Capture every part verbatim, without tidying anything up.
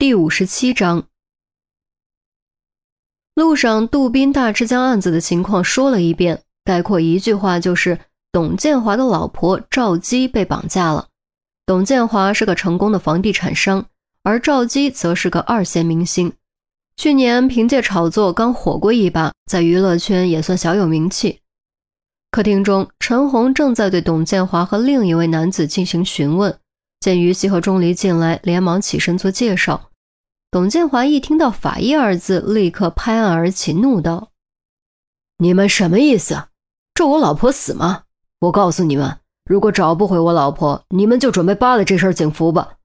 第五十七章。路上，杜宾大致将案子的情况说了一遍，概括一句话就是：董建华的老婆赵姬被绑架了。董建华是个成功的房地产商，而赵姬则是个二线明星，去年凭借炒作刚火过一把，在娱乐圈也算小有名气。客厅中，陈红正在对董建华和另一位男子进行询问，见于西和钟离进来，连忙起身做介绍。董建华一听到法医二字，立刻拍案而起，怒道：你们什么意思？咒我老婆死吗？我告诉你们，如果找不回我老婆，你们就准备扒了这身警服吧。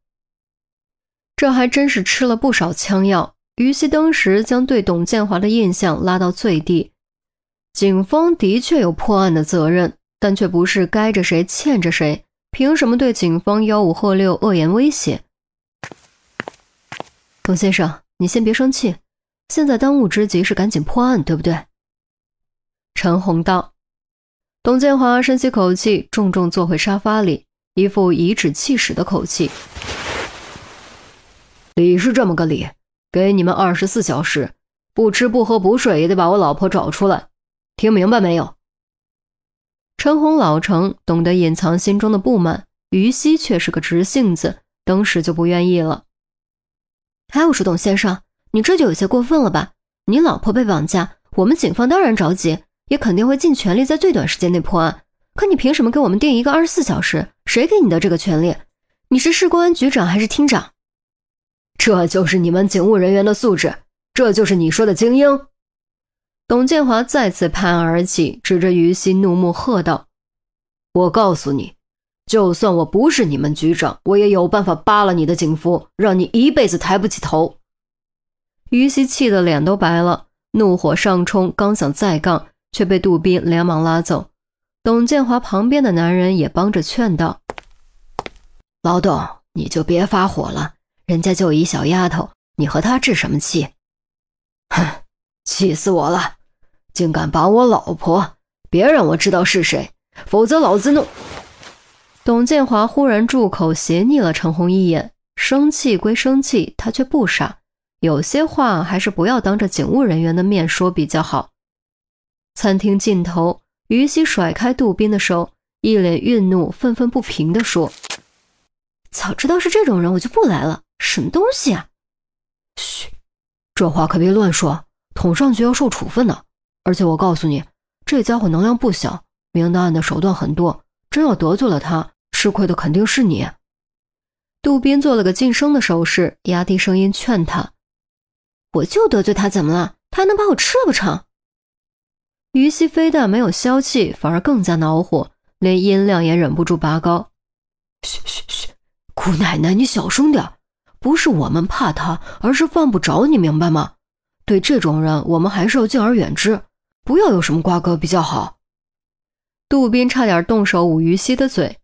这还真是吃了不少枪药，于西登时将对董建华的印象拉到最低。警方的确有破案的责任，但却不是该着谁欠着谁，凭什么对警方吆五喝六，恶言威胁？董先生，你先别生气，现在当务之急是赶紧破案，对不对？陈红道。董建华深吸口气，重重坐回沙发里，一副颐指气使的口气。理是这么个理，给你们二十四小时，不吃不喝不睡也得把我老婆找出来，听明白没有？陈红老成，懂得隐藏心中的不满，于西却是个直性子，当时就不愿意了。哎，我说董先生，你这就有些过分了吧？你老婆被绑架，我们警方当然着急，也肯定会尽全力在最短时间内破案。可你凭什么给我们定一个二十四小时？谁给你的这个权利？你是市公安局长还是厅长？这就是你们警务人员的素质，这就是你说的精英。董建华再次拍案而起，指着于西怒目喝道：我告诉你，就算我不是你们局长，我也有办法扒了你的警服，让你一辈子抬不起头。于西气得脸都白了，怒火上冲，刚想再杠，却被杜宾连忙拉走。董建华旁边的男人也帮着劝道：老董，你就别发火了，人家就一小丫头，你和她置什么气？哼，气死我了，竟敢绑我老婆，别让我知道是谁，否则老子弄……董建华忽然住口，斜睨了陈红一眼。生气归生气，他却不傻，有些话还是不要当着警务人员的面说比较好。餐厅尽头，于西甩开杜宾的手，一脸愠怒，愤愤不平地说：早知道是这种人，我就不来了，什么东西啊！嘘，这话可别乱说，捅上去要受处分的。而且我告诉你，这家伙能量不小，明的暗的手段很多，真要得罪了他，吃亏的肯定是你。杜宾做了个噤声的手势，压低声音劝他：我就得罪他怎么了？他还能把我吃了不成？于西非但没有消气，反而更加恼火，连音量也忍不住拔高：嘘嘘嘘，姑奶奶你小声点，不是我们怕他，而是犯不着，你明白吗？对这种人我们还是要敬而远之，不要有什么瓜葛比较好。杜宾差点动手捂于西的嘴，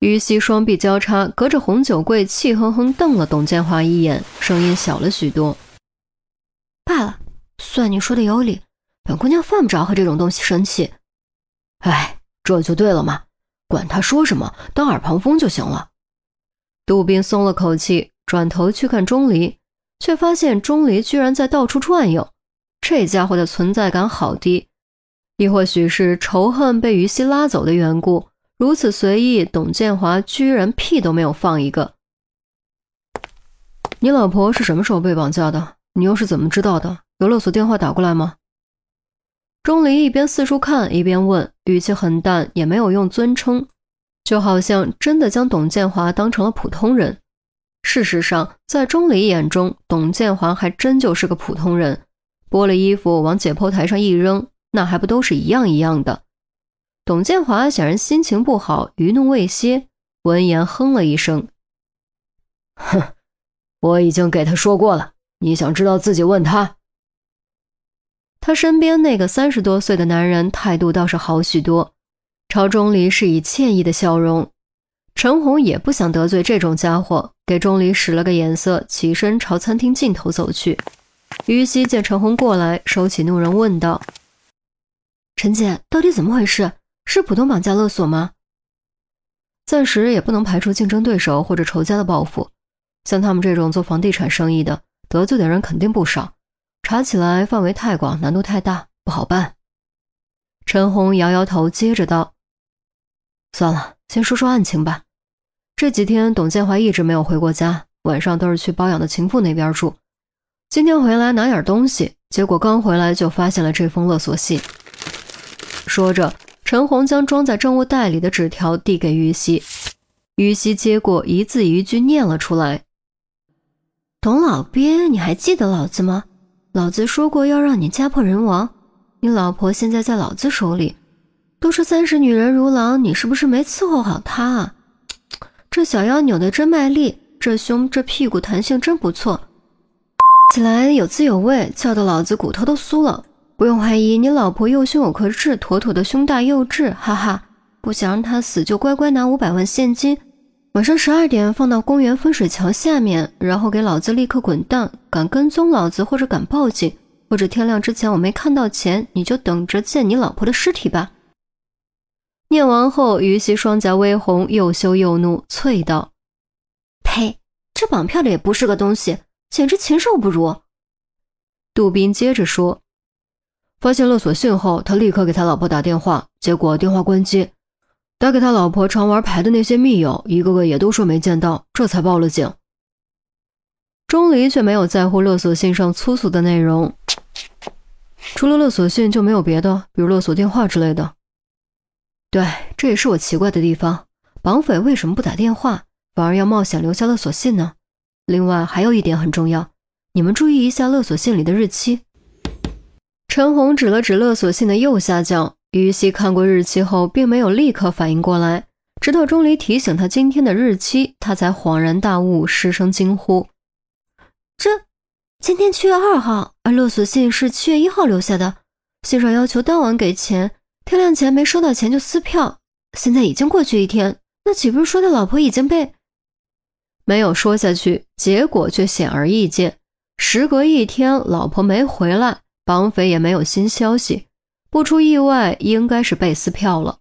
于西双臂交叉，隔着红酒柜气哼哼瞪了董建华一眼，声音小了许多：罢了，算你说的有理，本姑娘犯不着和这种东西生气。哎，这就对了嘛，管他说什么，当耳旁风就行了。杜宾松了口气，转头去看钟离，却发现钟离居然在到处转悠，这家伙的存在感好低，亦或许是仇恨被于西拉走的缘故，如此随意，董建华居然屁都没有放一个。你老婆是什么时候被绑架的？你又是怎么知道的？有勒索电话打过来吗？钟离一边四处看一边问，语气很淡，也没有用尊称，就好像真的将董建华当成了普通人。事实上，在钟离眼中，董建华还真就是个普通人，剥了衣服往解剖台上一扔，那还不都是一样一样的。董建华显然心情不好，余怒未歇，闻言哼了一声：哼，我已经给他说过了，你想知道自己问他。他身边那个三十多岁的男人态度倒是好许多，朝钟离是以歉意的笑容。陈红也不想得罪这种家伙，给钟离使了个眼色，起身朝餐厅尽头走去。于西见陈红过来，收起怒容，问道：陈姐，到底怎么回事？是普通绑架勒索吗？暂时也不能排除竞争对手或者仇家的报复。像他们这种做房地产生意的，得罪的人肯定不少，查起来范围太广，难度太大，不好办。陈红摇摇头，接着道：算了，先说说案情吧。这几天董建华一直没有回过家，晚上都是去包养的情妇那边住。今天回来拿点东西，结果刚回来就发现了这封勒索信。说着，陈红将装在证物袋里的纸条递给于西，于西接过，一字一句念了出来：董老鳖，你还记得老子吗？老子说过要让你家破人亡，你老婆现在在老子手里，都说三十女人如狼，你是不是没伺候好她啊？这小腰扭得真卖力，这胸这屁股弹性真不错，起来有滋有味，叫得老子骨头都酥了。不用怀疑，你老婆又胸有可治，妥妥的胸大幼稚，哈哈！不想让她死，就乖乖拿五百万现金，晚上十二点放到公园分水桥下面，然后给老子立刻滚蛋。敢跟踪老子或者敢报警，或者天亮之前我没看到钱，你就等着见你老婆的尸体吧。念完后，于西双颊微红，又羞又怒，啐道：呸！这绑票的也不是个东西，简直禽兽不如。杜斌接着说，发现勒索信后，他立刻给他老婆打电话，结果电话关机。打给他老婆常玩牌的那些密友，一个个也都说没见到，这才报了警。钟离却没有在乎勒索信上粗俗的内容，除了勒索信就没有别的，比如勒索电话之类的。对，这也是我奇怪的地方，绑匪为什么不打电话，反而要冒险留下勒索信呢？另外还有一点很重要，你们注意一下勒索信里的日期。陈红指了指勒索信的右下角，于西看过日期后并没有立刻反应过来，直到钟离提醒他今天的日期，他才恍然大悟，失声惊呼：这今天七月二号，而勒索信是七月一号留下的，信上要求当晚给钱，天亮前没收到钱就撕票，现在已经过去一天，那岂不是说他老婆已经被……没有说下去，结果却显而易见。时隔一天，老婆没回来，绑匪也没有新消息，不出意外，应该是被撕票了。